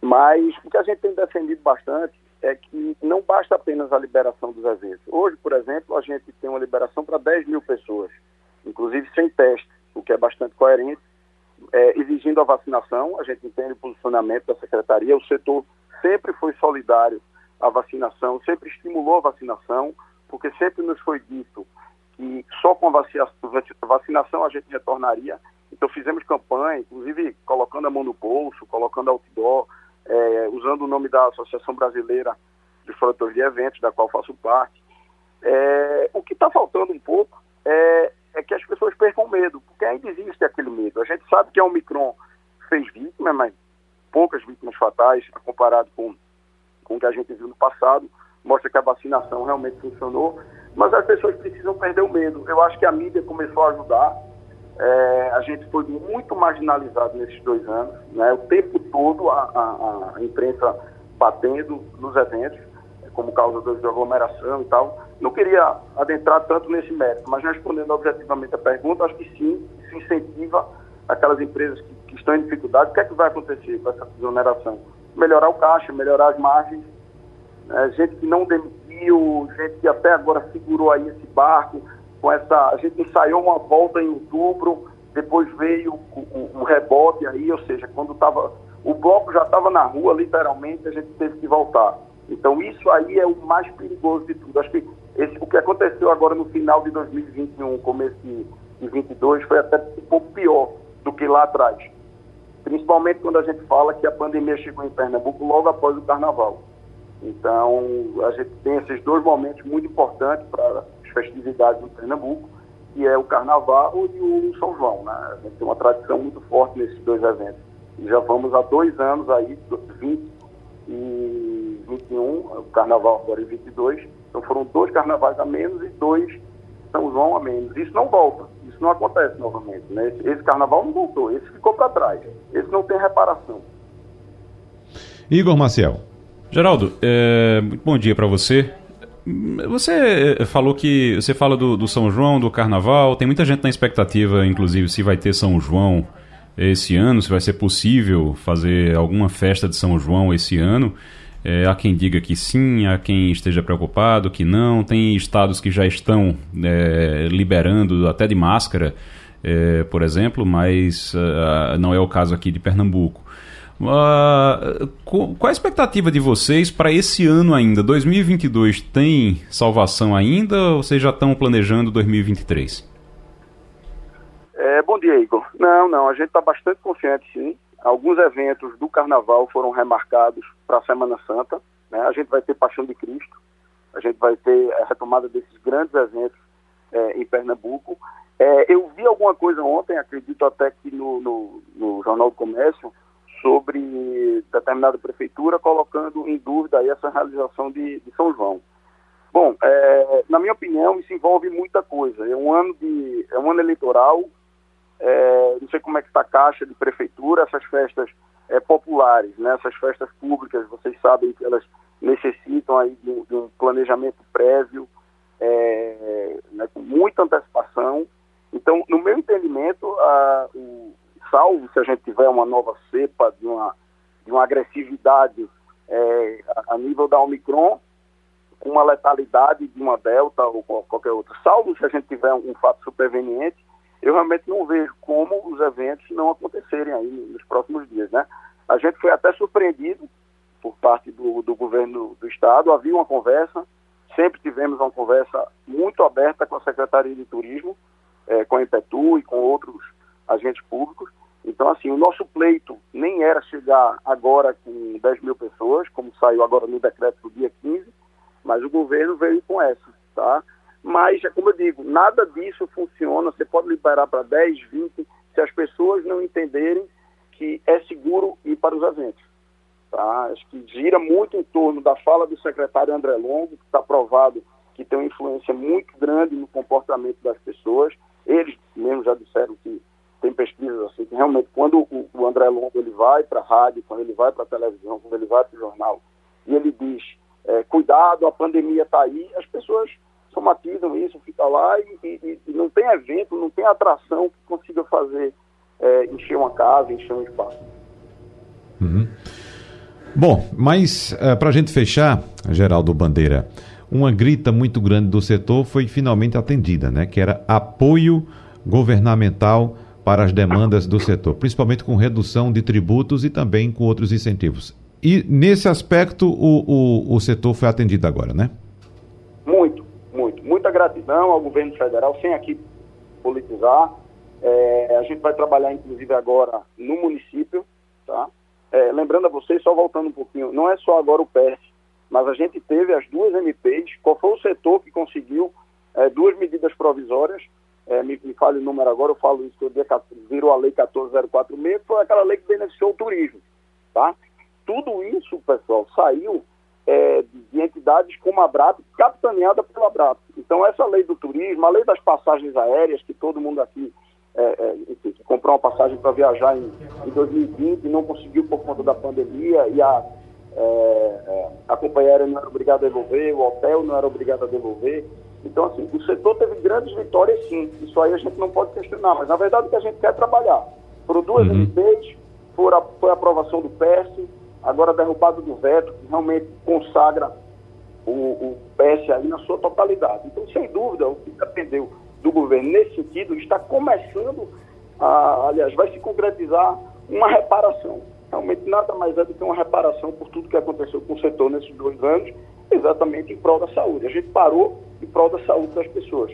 mas o que a gente tem defendido bastante é que não basta apenas a liberação dos eventos. Hoje, por exemplo, a gente tem uma liberação para dez mil pessoas, inclusive sem teste, o que é bastante coerente, é, exigindo a vacinação. A gente entende o posicionamento da Secretaria, o setor sempre foi solidário à vacinação, sempre estimulou a vacinação, porque sempre nos foi dito que só com a vacinação a gente retornaria. Então fizemos campanha, inclusive colocando a mão no bolso, colocando outdoor, É, usando o nome da Associação Brasileira de Produtores de Eventos, da qual faço parte. É, o que está faltando um pouco é, é que as pessoas percam medo, porque ainda existe aquele medo. A gente sabe que a Omicron fez vítimas, mas poucas vítimas fatais, comparado com, com o que a gente viu no passado, mostra que a vacinação realmente funcionou, mas as pessoas precisam perder o medo. Eu acho que a mídia começou a ajudar, É, a gente foi muito marginalizado nesses dois anos, né? O tempo todo a, a, a imprensa batendo nos eventos, como causa de aglomeração e tal. Não queria adentrar tanto nesse mérito, mas respondendo objetivamente a pergunta, acho que sim, se incentiva aquelas empresas que, que estão em dificuldade. O que é que vai acontecer com essa desoneração? Melhorar o caixa, melhorar as margens, né? Gente que não demitiu, gente que até agora segurou aí esse barco. Com essa, a gente ensaiou uma volta em outubro, depois veio o, o, o rebote aí, ou seja, quando tava, o bloco já estava na rua, literalmente, a gente teve que voltar. Então isso aí é o mais perigoso de tudo. Acho que esse, o que aconteceu agora no final de dois mil e vinte e um, começo de vinte e dois, foi até um pouco pior do que lá atrás. Principalmente quando a gente fala que a pandemia chegou em Pernambuco logo após o Carnaval. Então a gente tem esses dois momentos muito importantes para festividades no Pernambuco, que é o Carnaval e o São João, né? A gente tem uma tradição muito forte nesses dois eventos. E já vamos há dois anos aí, vinte e vinte e um, o Carnaval agora em vinte e dois, então foram dois Carnavais a menos e dois São João a menos. Isso não volta, isso não acontece novamente, né? Esse, esse Carnaval não voltou, esse ficou para trás, esse não tem reparação. Igor Maciel. Geraldo, é, bom dia para você. Você falou que... Você fala do, do São João, do Carnaval. Tem muita gente na expectativa, inclusive, se vai ter São João esse ano, se vai ser possível fazer alguma festa de São João esse ano. É, há quem diga que sim, há quem esteja preocupado, que não. Tem estados que já estão é, liberando até de máscara, é, por exemplo, mas uh, não é o caso aqui de Pernambuco. Uh, qual a expectativa de vocês para esse ano ainda? dois mil e vinte e dois tem salvação ainda ou vocês já estão planejando dois mil e vinte e três? É, bom dia, Igor. Não, não, a gente está bastante confiante, sim. Alguns eventos do Carnaval foram remarcados para a Semana Santa, né? A gente vai ter Paixão de Cristo, a gente vai ter a retomada desses grandes eventos é, em Pernambuco. É, eu vi alguma coisa ontem, acredito até que no, no, no Jornal do Comércio, sobre determinada prefeitura colocando em dúvida aí essa realização de, de São João. Bom, é, na minha opinião, isso envolve muita coisa. É um ano, de, é um ano eleitoral, é, não sei como é que está a caixa de prefeitura, essas festas é, populares, né, essas festas públicas, vocês sabem que elas necessitam aí de, de um planejamento prévio, é, né, com muita antecipação. Então, no meu entendimento, a, o salvo se a gente tiver uma nova cepa de uma, de uma agressividade é, a, a nível da Omicron, com uma letalidade de uma Delta ou qualquer outra, salvo se a gente tiver um, um fato superveniente, eu realmente não vejo como os eventos não acontecerem aí nos próximos dias, né? A gente foi até surpreendido por parte do, do governo do Estado, havia uma conversa, sempre tivemos uma conversa muito aberta com a Secretaria de Turismo, é, com a IPETU e com outros agentes públicos. Então, assim, o nosso pleito nem era chegar agora com dez mil pessoas, como saiu agora no decreto do dia quinze, mas o governo veio com essa, tá? Mas, é como eu digo, nada disso funciona, você pode liberar para dez, vinte, se as pessoas não entenderem que é seguro ir para os eventos, tá? Acho que gira muito em torno da fala do secretário André Longo, que está provado que tem uma influência muito grande no comportamento das pessoas. Eles mesmo já disseram que tem pesquisas assim, que realmente quando o, o André Longo ele vai para a rádio, quando ele vai para a televisão, quando ele vai para o jornal, e ele diz, é, cuidado, a pandemia está aí, as pessoas somatizam isso, ficam lá e, e, e não tem evento, não tem atração que consiga fazer, é, encher uma casa, encher um espaço. Uhum. Bom, mas uh, para a gente fechar, Geraldo Bandeira, uma grita muito grande do setor foi finalmente atendida, né? Que era apoio governamental para as demandas do setor, principalmente com redução de tributos e também com outros incentivos. E nesse aspecto o, o, o setor foi atendido agora, né? Muito, muito. Muita gratidão ao governo federal, sem aqui politizar. É, a gente vai trabalhar, inclusive, agora no município, tá? É, lembrando a vocês, só voltando um pouquinho, não é só agora o PERSE, mas a gente teve as duas M Ps, qual foi o setor que conseguiu é, duas medidas provisórias, é, me, me fale o número agora, eu falo isso, que eu dei, virou a lei quatorze mil e quarenta e seis, foi aquela lei que beneficiou o turismo, tá? Tudo isso, pessoal, saiu é, de entidades como a ABRAPE, capitaneada pela ABRAPE. Então, essa lei do turismo, a lei das passagens aéreas, que todo mundo aqui É, é, enfim, que comprou uma passagem para viajar em, em dois mil e vinte e não conseguiu por conta da pandemia, e a, é, é, a companhia aérea não era obrigada a devolver, o hotel não era obrigado a devolver. Então, assim, o setor teve grandes vitórias, sim. Isso aí a gente não pode questionar, mas na verdade o que a gente quer é trabalhar. Foram duas uhum. M Ps, foi a, foi a aprovação do PERSE, agora a derrubada do veto, que realmente consagra o, o PERSE aí na sua totalidade. Então, sem dúvida, o que dependeu do governo, nesse sentido, está começando, a, aliás, vai se concretizar uma reparação. Realmente nada mais é do que uma reparação por tudo que aconteceu com o setor nesses dois anos, exatamente em prol da saúde. A gente parou em prol da saúde das pessoas,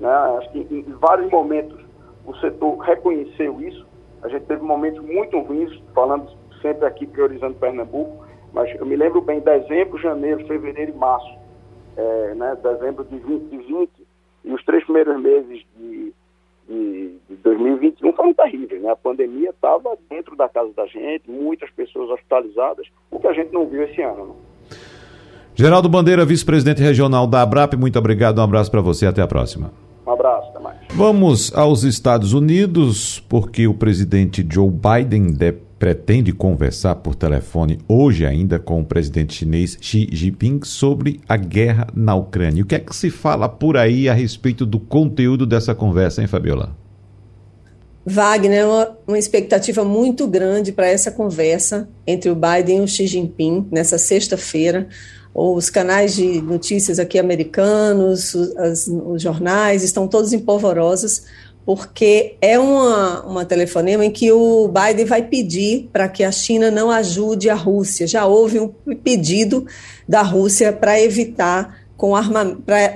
né? Acho que em, em vários momentos o setor reconheceu isso. A gente teve momentos muito ruins, falando sempre aqui, priorizando Pernambuco, mas eu me lembro bem, dezembro, janeiro, fevereiro e março, é, né? Dezembro de vinte e vinte, e os três primeiros meses de, de, de dois mil e vinte e um foram terríveis, né? A pandemia estava dentro da casa da gente, muitas pessoas hospitalizadas, o que a gente não viu esse ano, não. Geraldo Bandeira, vice-presidente regional da ABRAPE, muito obrigado, um abraço para você, até a próxima. Um abraço, até mais. Vamos aos Estados Unidos, porque o presidente Joe Biden deve pretende conversar por telefone hoje ainda com o presidente chinês Xi Jinping sobre a guerra na Ucrânia. O que é que se fala por aí a respeito do conteúdo dessa conversa, hein, Fabiola? Wagner, uma, uma expectativa muito grande para essa conversa entre o Biden e o Xi Jinping nessa sexta-feira. Os canais de notícias aqui americanos, as, os jornais estão todos em polvorosa, porque é uma, uma telefonema em que o Biden vai pedir para que a China não ajude a Rússia. Já houve um pedido da Rússia para evitar,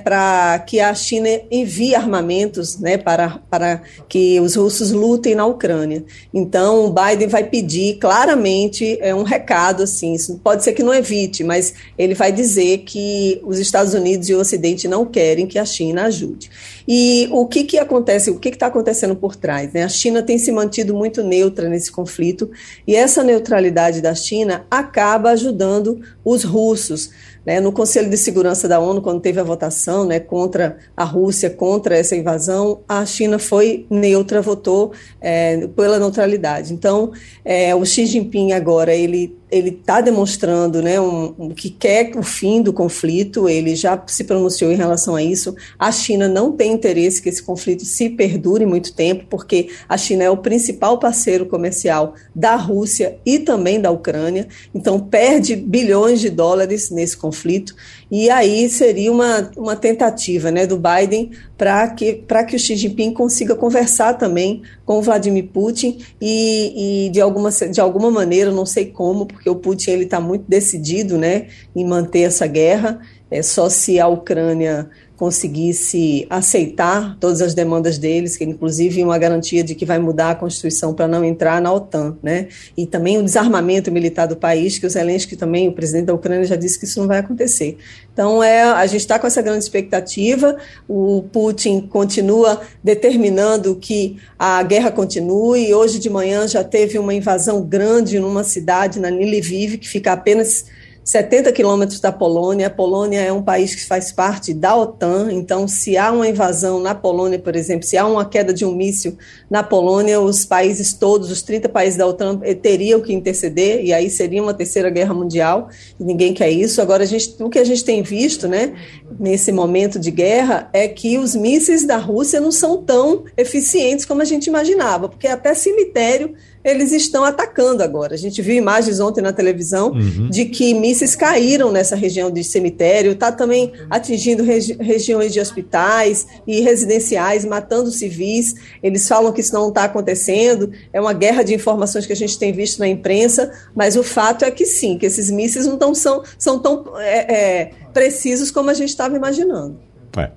para que a China envie armamentos, né, para, para que os russos lutem na Ucrânia. Então, o Biden vai pedir claramente, é um recado, assim, isso pode ser que não evite, mas ele vai dizer que os Estados Unidos e o Ocidente não querem que a China ajude. E o que, que acontece, o que está acontecendo por trás, né? A China tem se mantido muito neutra nesse conflito, e essa neutralidade da China acaba ajudando os russos, né? No Conselho de Segurança da ONU, quando teve a votação, né, contra a Rússia, contra essa invasão, a China foi neutra, votou é, pela neutralidade. Então, é, o Xi Jinping agora, ele ele está demonstrando, né, um, um, que quer o fim do conflito, ele já se pronunciou em relação a isso. A China não tem interesse que esse conflito se perdure muito tempo, porque a China é o principal parceiro comercial da Rússia e também da Ucrânia, então perde bilhões de dólares nesse conflito, e aí seria uma, uma tentativa, né, do Biden para que, para que o Xi Jinping consiga conversar também com o Vladimir Putin, e, e de, alguma, de alguma maneira, não sei como, porque o Putin ele está muito decidido, né, em manter essa guerra. É só se a Ucrânia conseguisse aceitar todas as demandas deles, que inclusive uma garantia de que vai mudar a Constituição para não entrar na OTAN, né? E também o desarmamento militar do país, que o Zelensky também, o presidente da Ucrânia, já disse que isso não vai acontecer. Então, é, a gente está com essa grande expectativa, o Putin continua determinando que a guerra continue. Hoje de manhã já teve uma invasão grande numa cidade, na Lviv, que fica apenas setenta quilômetros da Polônia. A Polônia é um país que faz parte da OTAN, então se há uma invasão na Polônia, por exemplo, se há uma queda de um míssil na Polônia, os países todos, os trinta países da OTAN teriam que interceder, e aí seria uma terceira guerra mundial, e ninguém quer isso. Agora, a gente, o que a gente tem visto, né, nesse momento de guerra, é que os mísseis da Rússia não são tão eficientes como a gente imaginava, porque até cemitério eles estão atacando agora. A gente viu imagens ontem na televisão uhum. de que mísseis caíram nessa região de cemitério, está também atingindo regi- regiões de hospitais e residenciais, matando civis. Eles falam que isso não está acontecendo, é uma guerra de informações que a gente tem visto na imprensa, mas o fato é que sim, que esses mísseis não tão, são, são tão é, é, precisos como a gente estava imaginando. É.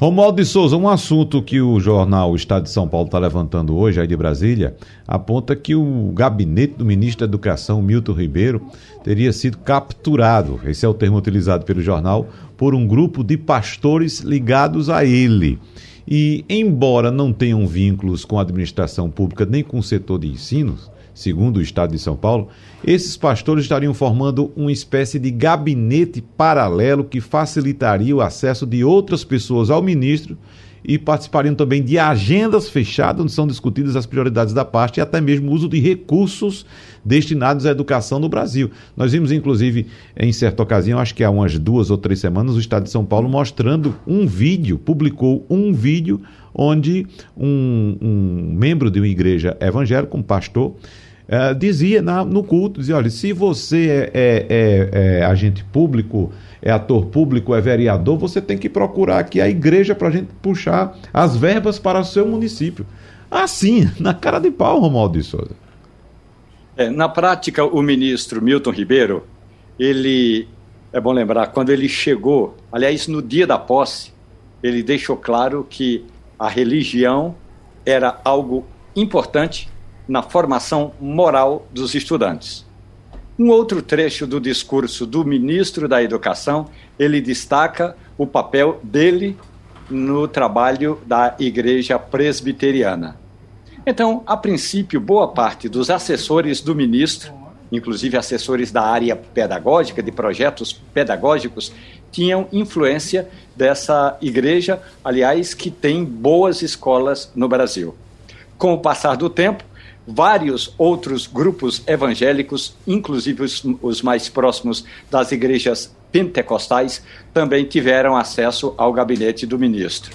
Romualdo de Souza, um assunto que o jornal Estado de São Paulo está levantando hoje, aí de Brasília, aponta que o gabinete do ministro da Educação, Milton Ribeiro, teria sido capturado, esse é o termo utilizado pelo jornal, por um grupo de pastores ligados a ele. E, embora não tenham vínculos com a administração pública nem com o setor de ensino, segundo o Estado de São Paulo, esses pastores estariam formando uma espécie de gabinete paralelo que facilitaria o acesso de outras pessoas ao ministro e participariam também de agendas fechadas onde são discutidas as prioridades da pasta e até mesmo o uso de recursos destinados à educação no Brasil. Nós vimos, inclusive, em certa ocasião, acho que há umas duas ou três semanas, o Estado de São Paulo mostrando um vídeo, publicou um vídeo onde um, um membro de uma igreja evangélica, um pastor, Uh, dizia na, no culto, dizia, olha, se você é, é, é agente público, é ator público, é vereador, você tem que procurar aqui a igreja para a gente puxar as verbas para o seu município. Assim, na cara de pau, Romualdo de Souza. É, na prática, o ministro Milton Ribeiro, ele, é bom lembrar, quando ele chegou, aliás, no dia da posse, ele deixou claro que a religião era algo importante na formação moral dos estudantes. Um outro trecho do discurso do ministro da Educação, ele destaca o papel dele no trabalho da Igreja Presbiteriana. Então, a princípio, boa parte dos assessores do ministro, inclusive assessores da área pedagógica, de projetos pedagógicos, tinham influência dessa igreja, aliás, que tem boas escolas no Brasil. Com o passar do tempo, vários outros grupos evangélicos, inclusive os, os mais próximos das igrejas pentecostais, também tiveram acesso ao gabinete do ministro.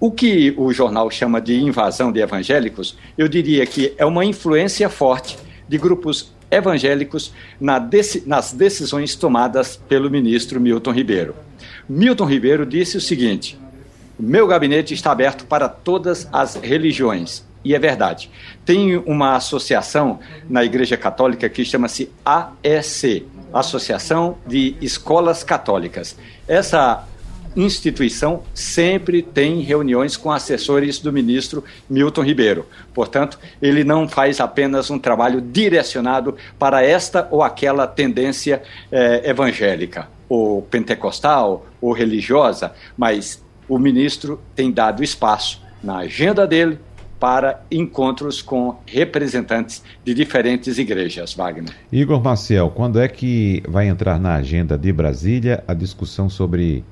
O que o jornal chama de invasão de evangélicos, eu diria que é uma influência forte de grupos evangélicos na deci, nas decisões tomadas pelo ministro Milton Ribeiro. Milton Ribeiro disse o seguinte: meu gabinete está aberto para todas as religiões. E é verdade. Tem uma associação na Igreja Católica que chama-se A E C, Associação de Escolas Católicas. Essa instituição sempre tem reuniões com assessores do ministro Milton Ribeiro. Portanto, ele não faz apenas um trabalho direcionado para esta ou aquela tendência eh, evangélica, ou pentecostal, ou religiosa, mas o ministro tem dado espaço na agenda dele para encontros com representantes de diferentes igrejas, Wagner. Igor Maciel, quando é que vai entrar na agenda de Brasília a discussão sobre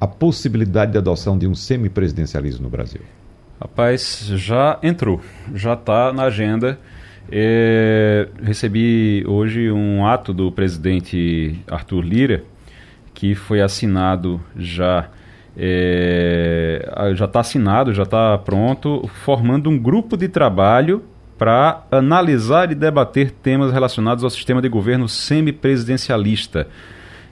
a possibilidade de adoção de um semipresidencialismo no Brasil? Rapaz, já entrou, já está na agenda. É, recebi hoje um ato do presidente Arthur Lira, que foi assinado já... É, já está assinado, já está pronto, formando um grupo de trabalho para analisar e debater temas relacionados ao sistema de governo semipresidencialista.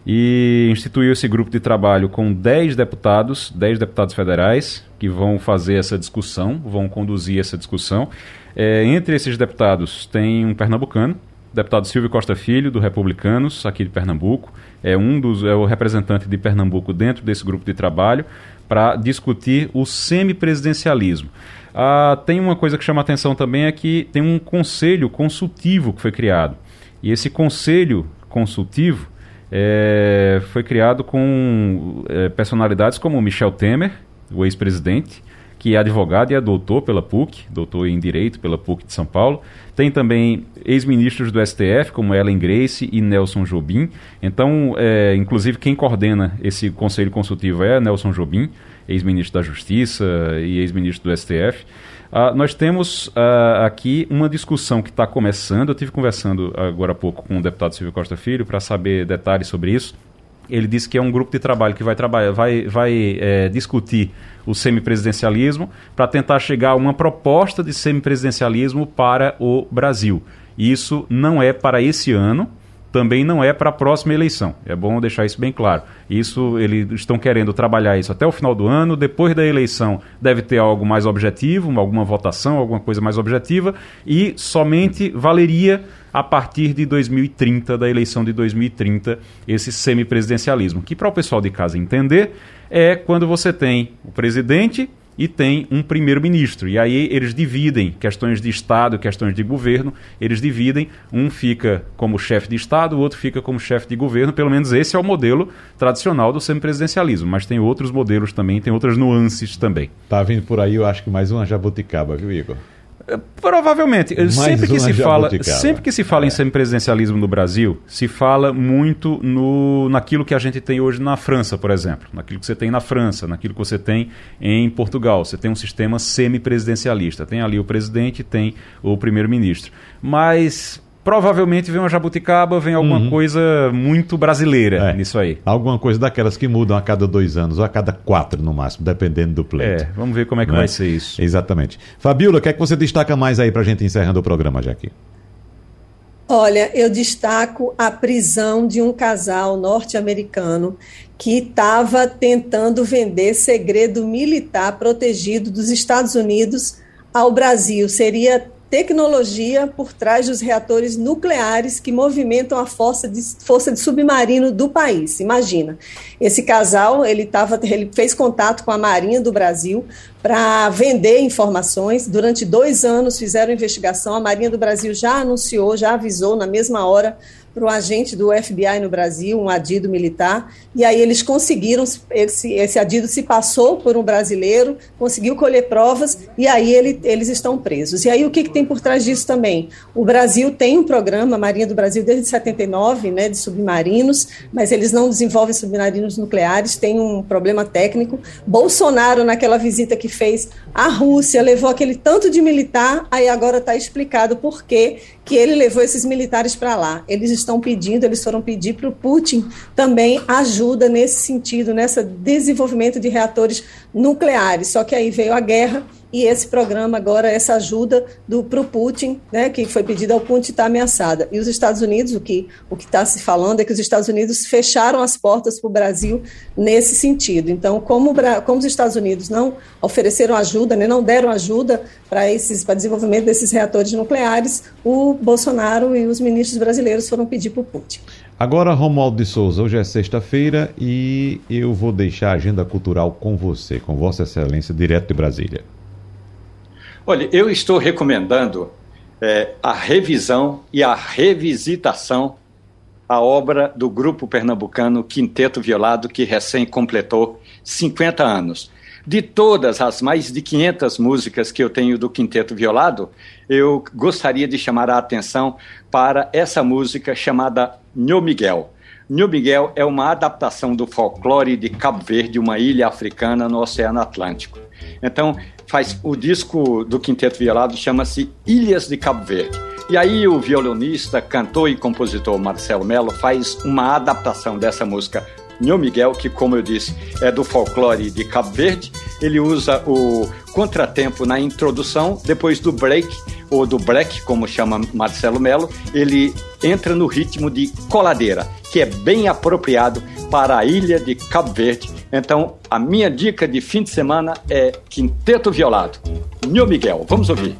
E instituiu esse grupo de trabalho com dez deputados, dez deputados federais, que vão fazer essa discussão, vão conduzir essa discussão. É, entre esses deputados tem um pernambucano, deputado Silvio Costa Filho, do Republicanos, aqui de Pernambuco, é, um dos, é o representante de Pernambuco dentro desse grupo de trabalho para discutir o semipresidencialismo. Ah, tem uma coisa que chama atenção também, é que tem um conselho consultivo que foi criado. E esse conselho consultivo é, foi criado com é, personalidades como Michel Temer, o ex-presidente, que é advogado e é doutor pela P U C, doutor em Direito pela P U C de São Paulo. Tem também ex-ministros do S T F, como Ellen Grace e Nelson Jobim. Então, é, inclusive, quem coordena esse conselho consultivo é Nelson Jobim, ex-ministro da Justiça e ex-ministro do S T F. Ah, nós temos ah, aqui uma discussão que está começando. Eu estive conversando agora há pouco com o deputado Silvio Costa Filho para saber detalhes sobre isso. Ele disse que é um grupo de trabalho que vai, trabalhar, vai, vai é, discutir o semipresidencialismo para tentar chegar a uma proposta de semipresidencialismo para o Brasil. Isso não é para esse ano, também não é para a próxima eleição. É bom deixar isso bem claro. Isso, eles estão querendo trabalhar isso até o final do ano. Depois da eleição deve ter algo mais objetivo, alguma votação, alguma coisa mais objetiva, e somente valeria a partir de dois mil e trinta, da eleição de dois mil e trinta, esse semipresidencialismo, que para o pessoal de casa entender é quando você tem o presidente e tem um primeiro-ministro. E aí eles dividem questões de Estado, questões de governo, eles dividem, um fica como chefe de Estado, o outro fica como chefe de governo, pelo menos esse é o modelo tradicional do semipresidencialismo, mas tem outros modelos também, tem outras nuances também. Tá vindo por aí, eu acho que mais uma jabuticaba, viu, Igor? Provavelmente. Sempre que, se fala, sempre que se fala é. em semipresidencialismo no Brasil, se fala muito no, naquilo que a gente tem hoje na França, por exemplo. Naquilo que você tem na França, naquilo que você tem em Portugal. Você tem um sistema semipresidencialista. Tem ali o presidente, tem o primeiro-ministro. Mas provavelmente vem uma jabuticaba, vem alguma uhum. coisa muito brasileira é. nisso aí. Alguma coisa daquelas que mudam a cada dois anos, ou a cada quatro no máximo, dependendo do pleito. É, vamos ver como é que Não vai é? ser isso. Exatamente. Fabiola, o que é que você destaca mais aí para a gente encerrando o programa já aqui? Olha, eu destaco a prisão de um casal norte-americano que estava tentando vender segredo militar protegido dos Estados Unidos ao Brasil. Seria tecnologia por trás dos reatores nucleares que movimentam a força de, força de submarino do país. Imagina, esse casal ele, tava, ele fez contato com a Marinha do Brasil para vender informações. Durante dois anos fizeram investigação, a Marinha do Brasil já anunciou, já avisou na mesma hora para o agente do F B I no Brasil, um adido militar, e aí eles conseguiram, esse, esse adido se passou por um brasileiro, conseguiu colher provas, e aí ele, eles estão presos. E aí o que, que tem por trás disso também? O Brasil tem um programa, a Marinha do Brasil, desde setenta e nove, né, de submarinos, mas eles não desenvolvem submarinos nucleares, tem um problema técnico. Bolsonaro, naquela visita que fez à Rússia, levou aquele tanto de militar, aí agora está explicado por que ele levou esses militares para lá. Eles estão pedindo, eles foram pedir para o Putin também ajuda nesse sentido, nesse desenvolvimento de reatores nucleares. Só que aí veio a guerra e esse programa agora, essa ajuda para o Putin, né, que foi pedida ao Putin, está ameaçada. E os Estados Unidos, o que o que está se falando é que os Estados Unidos fecharam as portas para o Brasil nesse sentido. Então, como, como os Estados Unidos não ofereceram ajuda, né, não deram ajuda para esses, para desenvolvimento desses reatores nucleares, o Bolsonaro e os ministros brasileiros foram pedir para o Putin. Agora, Romualdo de Souza, hoje é sexta-feira e eu vou deixar a agenda cultural com você, com Vossa Excelência, direto de Brasília. Olha, eu estou recomendando é, a revisão e a revisitação à obra do grupo pernambucano Quinteto Violado, que recém completou cinquenta anos. De todas as mais de quinhentas músicas que eu tenho do Quinteto Violado, eu gostaria de chamar a atenção para essa música chamada Nhô Miguel. Nhô Miguel é uma adaptação do folclore de Cabo Verde, uma ilha africana no Oceano Atlântico. Então, faz, o disco do Quinteto Violado chama-se Ilhas de Cabo Verde. E aí o violonista, cantor e compositor Marcelo Melo faz uma adaptação dessa música Nhô Miguel, que, como eu disse, é do folclore de Cabo Verde. Ele usa o contratempo na introdução, depois do break, ou do break, como chama Marcelo Melo, ele entra no ritmo de coladeira, que é bem apropriado para a ilha de Cabo Verde. Então, a minha dica de fim de semana é Quinteto Violado, Nhô Miguel. Vamos ouvir.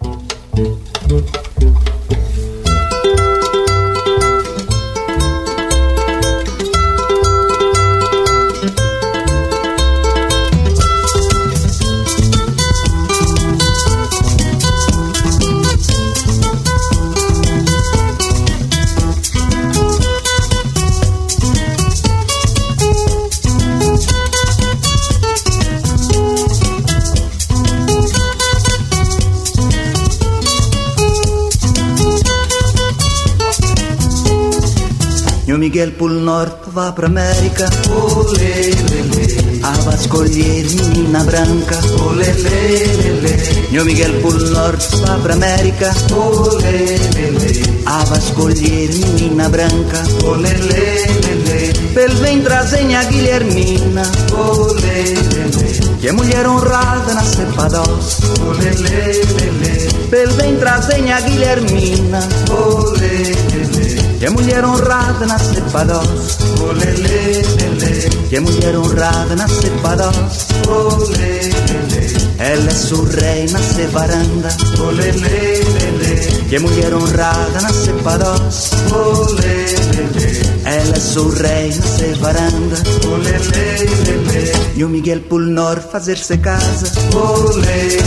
Meu Miguel pro norte, vá pra América. Olê, lelê. A vascolher, menina branca. Olê, lelê. Meu Miguel pro norte, vá pra América. Olê, lelê. A vascolher, menina branca. Olê, lelê. Pel vem trazem a Guilhermina. Olê, lelê. Que é mulher honrada na cepa doce. Olê, lelê. Pel vem trazem a Guilhermina. Olê, lelê. Que é mulher honrada na cepa doce, oh, lelê, lelê. Que é mulher honrada na cepa doce, oh, lelê. Ela é surrei na cevaranda, oh, lelê, lelê. Que é mulher honrada na cepa doce, oh, lelê. Ela é surrei na cevaranda, oh, lelê, lelê. E o Miguel Pulnor fazer-se casa, oh, lelê.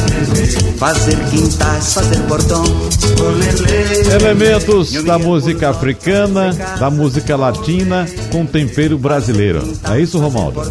Fazer quintais, fazer portão, oh, lelê. Elementos da música africana, da música latina com tempero brasileiro. É isso, Romualdo?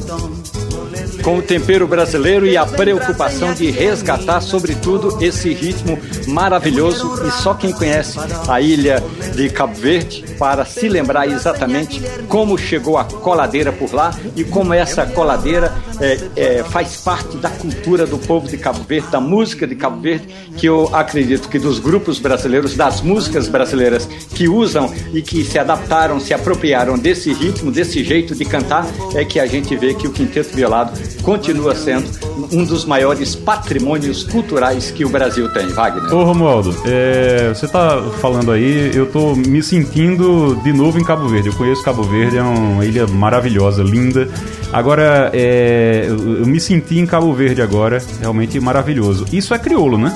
Com o tempero brasileiro e a preocupação de resgatar, sobretudo, esse ritmo maravilhoso. E só quem conhece a ilha de Cabo Verde para se lembrar exatamente como chegou a coladeira por lá e como essa coladeira é, é, faz parte da cultura do povo de Cabo Verde, da música de Cabo Verde, que eu acredito que dos grupos brasileiros, das músicas brasileiras que usam e que se adaptaram, se apropriaram desse ritmo, desse jeito de cantar, é que a gente vê que o Quinteto Violado continua sendo um dos maiores patrimônios culturais que o Brasil tem, Wagner. Ô Romualdo, é, você tá falando aí, eu tô me sentindo de novo em Cabo Verde. Eu conheço Cabo Verde, é uma ilha maravilhosa, linda. Agora, é, eu me senti em Cabo Verde agora, realmente maravilhoso. Isso é crioulo, né?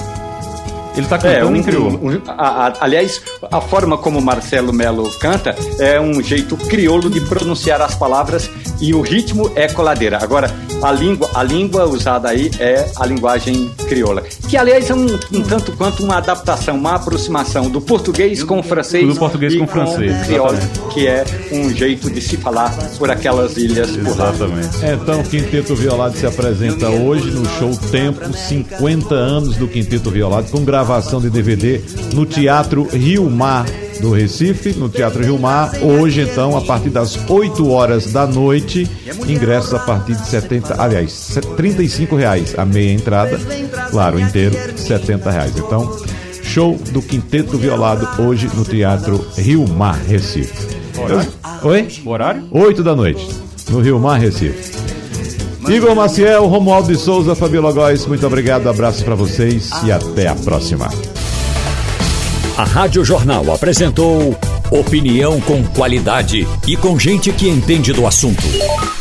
Ele está cantando é, um, em crioulo. Um, um, a, a, aliás, a forma como Marcelo Melo canta é um jeito crioulo de pronunciar as palavras e o ritmo é coladeira. Agora, a língua, a língua usada aí é a linguagem crioula, que, aliás, é um, um tanto quanto uma adaptação, uma aproximação do português com o francês. Do português e com o francês, com crioulo, que é um jeito de se falar por aquelas ilhas. Exatamente. Por lá. Então, o Quinteto Violado se apresenta hoje no show Tempo, cinquenta anos do Quinteto Violado, com gravação. Gravação de D V D no Teatro Rio Mar do Recife, no Teatro Rio Mar, hoje então, a partir das oito horas da noite, ingressos a partir de setenta, aliás, trinta e cinco reais a meia entrada, claro, inteiro, setenta reais. Então, show do Quinteto Violado hoje no Teatro Rio Mar, Recife. Horário? Oi? Horário? oito da noite, no Rio Mar, Recife. Igor Maciel, Romualdo de Souza, Fabiola Góis, muito obrigado, abraço para vocês e até a próxima. A Rádio Jornal apresentou opinião com qualidade e com gente que entende do assunto.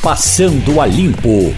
Passando a Limpo.